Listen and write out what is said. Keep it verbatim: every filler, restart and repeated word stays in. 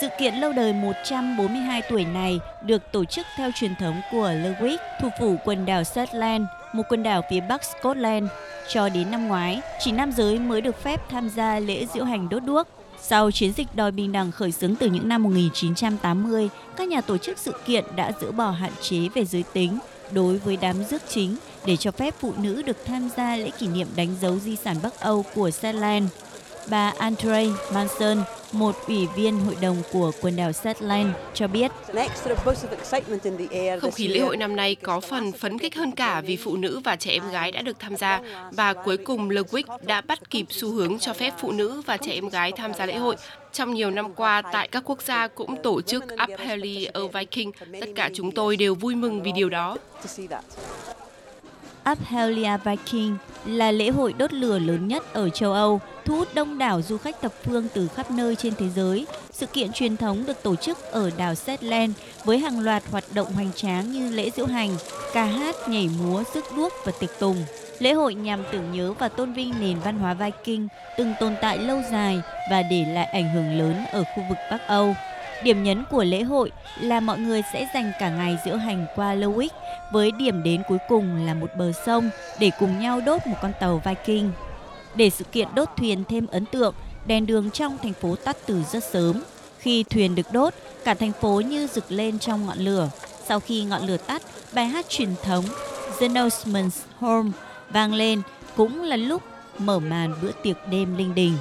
Sự kiện lâu đời một trăm bốn mươi hai tuổi này được tổ chức theo truyền thống của Lerwick, thủ phủ quần đảo Shetland, một quần đảo phía bắc Scotland. Cho đến năm ngoái, chỉ nam giới mới được phép tham gia lễ diễu hành đốt đuốc. Sau chiến dịch đòi bình đẳng khởi xướng từ những năm một nghìn chín trăm tám mươi, các nhà tổ chức sự kiện đã dỡ bỏ hạn chế về giới tính đối với đám rước chính để cho phép phụ nữ được tham gia lễ kỷ niệm đánh dấu di sản Bắc Âu của Shetland. Bà Andre Manson, một ủy viên hội đồng của quần đảo Shetland, cho biết: "Không khí lễ hội năm nay có phần phấn khích hơn cả vì phụ nữ và trẻ em gái đã được tham gia, và cuối cùng Lerwick đã bắt kịp xu hướng cho phép phụ nữ và trẻ em gái tham gia lễ hội. Trong nhiều năm qua, tại các quốc gia cũng tổ chức Up Helly Aa Viking, tất cả chúng tôi đều vui mừng vì điều đó." Up Helly Aa Viking là lễ hội đốt lửa lớn nhất ở châu Âu, thu hút đông đảo du khách thập phương từ khắp nơi trên thế giới. Sự kiện truyền thống được tổ chức ở đảo Shetland với hàng loạt hoạt động hoành tráng như lễ diễu hành, ca hát, nhảy múa, rước đuốc và tiệc tùng. Lễ hội nhằm tưởng nhớ và tôn vinh nền văn hóa Viking từng tồn tại lâu dài và để lại ảnh hưởng lớn ở khu vực Bắc Âu. Điểm nhấn của lễ hội là mọi người sẽ dành cả ngày diễu hành qua Lerwick với điểm đến cuối cùng là một bờ sông để cùng nhau đốt một con tàu Viking. Để sự kiện đốt thuyền thêm ấn tượng, đèn đường trong thành phố tắt từ rất sớm. Khi thuyền được đốt, cả thành phố như rực lên trong ngọn lửa. Sau khi ngọn lửa tắt, bài hát truyền thống The Noisman's Home vang lên, cũng là lúc mở màn bữa tiệc đêm linh đình.